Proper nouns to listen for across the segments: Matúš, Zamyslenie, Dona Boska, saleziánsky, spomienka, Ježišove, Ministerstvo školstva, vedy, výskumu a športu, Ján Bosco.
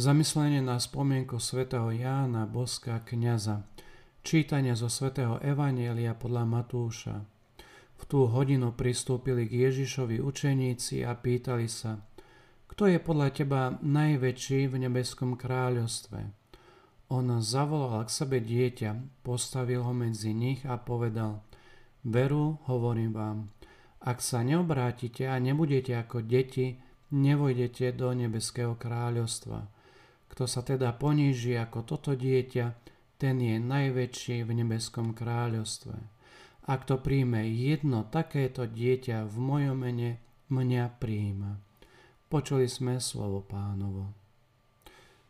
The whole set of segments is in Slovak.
Zamyslenie na spomienku svätého Jána Boska kňaza. Čítanie zo svätého Evanielia podľa Matúša. V tú hodinu pristúpili k Ježišovi učeníci a pýtali sa: Kto je podľa teba najväčší v nebeskom kráľovstve? On zavolal k sebe dieťa, postavil ho medzi nich a povedal: Veru, hovorím vám, ak sa neobrátite a nebudete ako deti, nevojdete do nebeského kráľovstva. Kto sa teda poníži ako toto dieťa, ten je najväčší v nebeskom kráľovstve. A kto príjme jedno takéto dieťa v mojom mene, mňa prijíma. Počuli sme slovo Pánovo.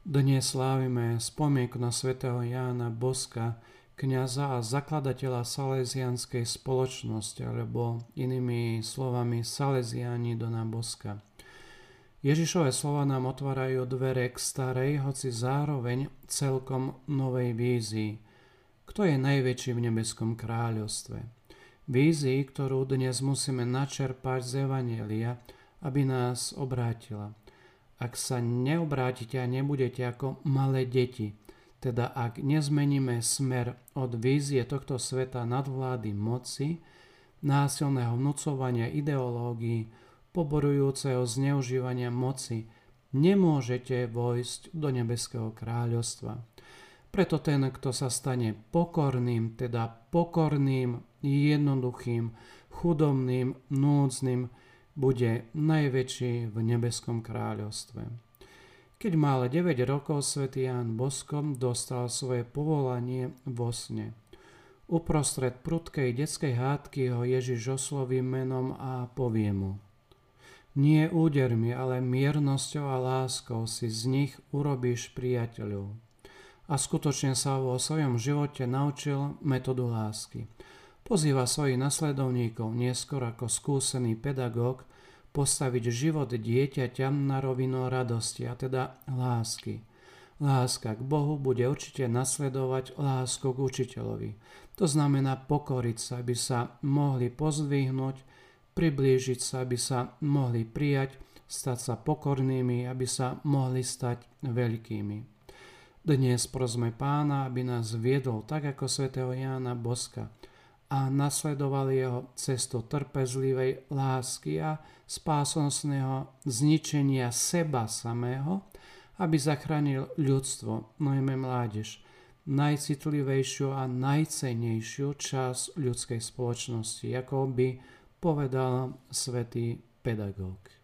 Dnes slávime spomienku na svätého Jána Boska, kňaza a zakladateľa saleziánskej spoločnosti, alebo inými slovami saleziáni Dona Boska. Ježišové slova nám otvárajú dvere k starej, hoci zároveň celkom novej vízii. Kto je najväčší v nebeskom kráľovstve? Vízii, ktorú dnes musíme načerpať z Evanjelia, aby nás obrátila. Ak sa neobrátite a nebudete ako malé deti, teda ak nezmeníme smer od vízie tohto sveta nadvlády moci, násilného vnúcovania ideológií, poborujúceho zneužívania moci, nemôžete vojsť do nebeského kráľovstva. Preto ten, kto sa stane pokorným, teda pokorným, jednoduchým, chudobným, núdznym, bude najväčší v nebeskom kráľovstve. Keď mal 9 rokov, svätý Ján Bosco dostal svoje povolanie vo sne. Uprostred prudkej detskej hádky ho Ježiš osloví menom a povie mu: Nie údermi, ale miernosťou a láskou si z nich urobíš priateľov. A skutočne sa vo svojom živote naučil metódu lásky. Pozýva svojich nasledovníkov neskôr ako skúsený pedagóg postaviť život dieťaťa na rovinu radosti, a teda lásky. Láska k Bohu bude určite nasledovať lásku k učiteľovi. To znamená pokoriť sa, aby sa mohli pozdvihnúť, priblížiť sa, aby sa mohli prijať, stať sa pokornými, aby sa mohli stať veľkými. Dnes prosme Pána, aby nás viedol tak ako svätého Jána Boska a nasledoval jeho cestu trpezlivej lásky a spásnostného zničenia seba samého, aby zachránil ľudstvo, najmä mládež, najcitlivejšiu a najcennejšiu časť ľudskej spoločnosti, ako by povedal svätý pedagóg.